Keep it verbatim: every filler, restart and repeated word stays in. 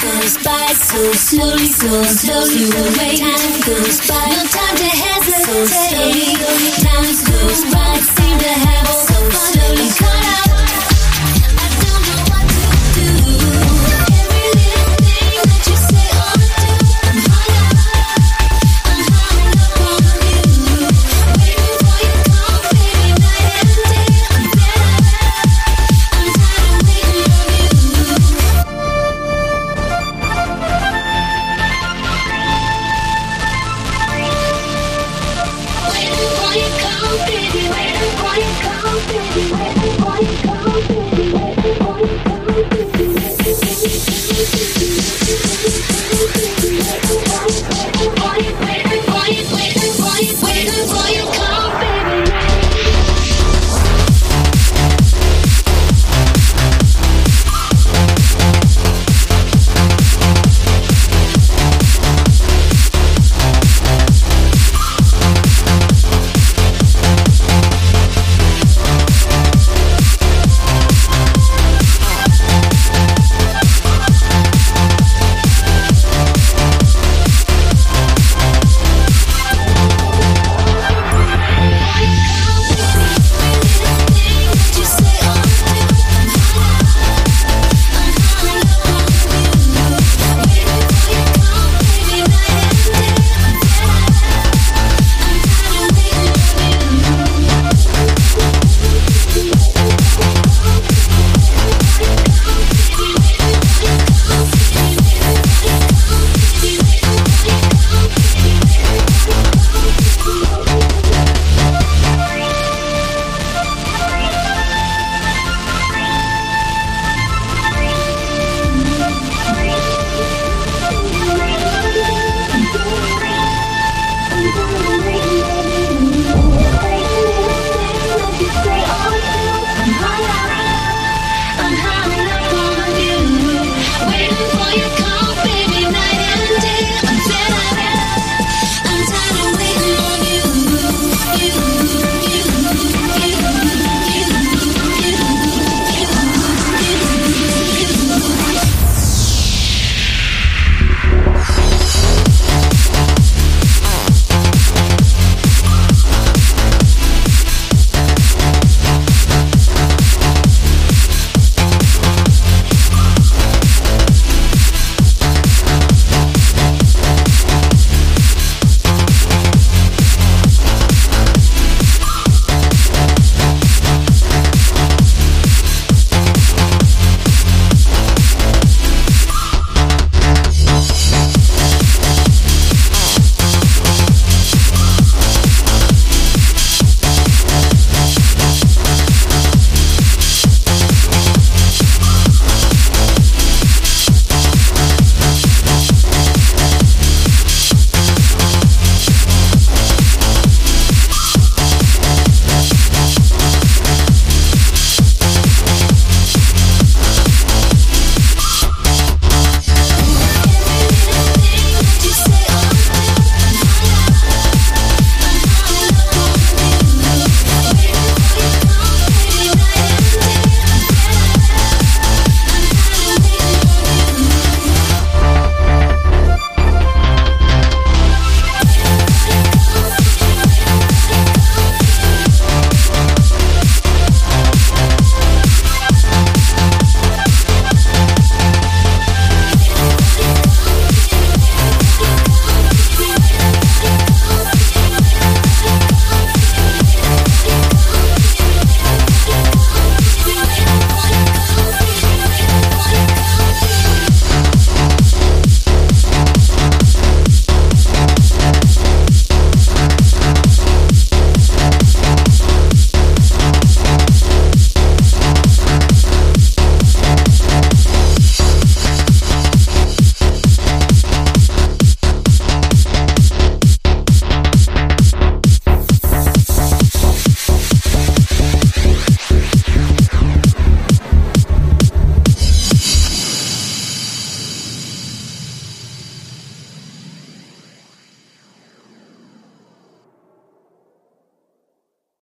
goes by so slowly, so slowly. Away time goes by, no time to hesitate. So slowly, time goes by, seem to have all so slowly caught up. I don't know what to do. Every little thing that you say or do, I'm hung up, I'm hung up on you. Waiting for your call, baby, night and day. I'm better, I'm tired of waiting on you. Waiting for your call, baby, waiting for your call, baby, waiting for your call, baby, waiting for your call, baby, waiting for your call, baby.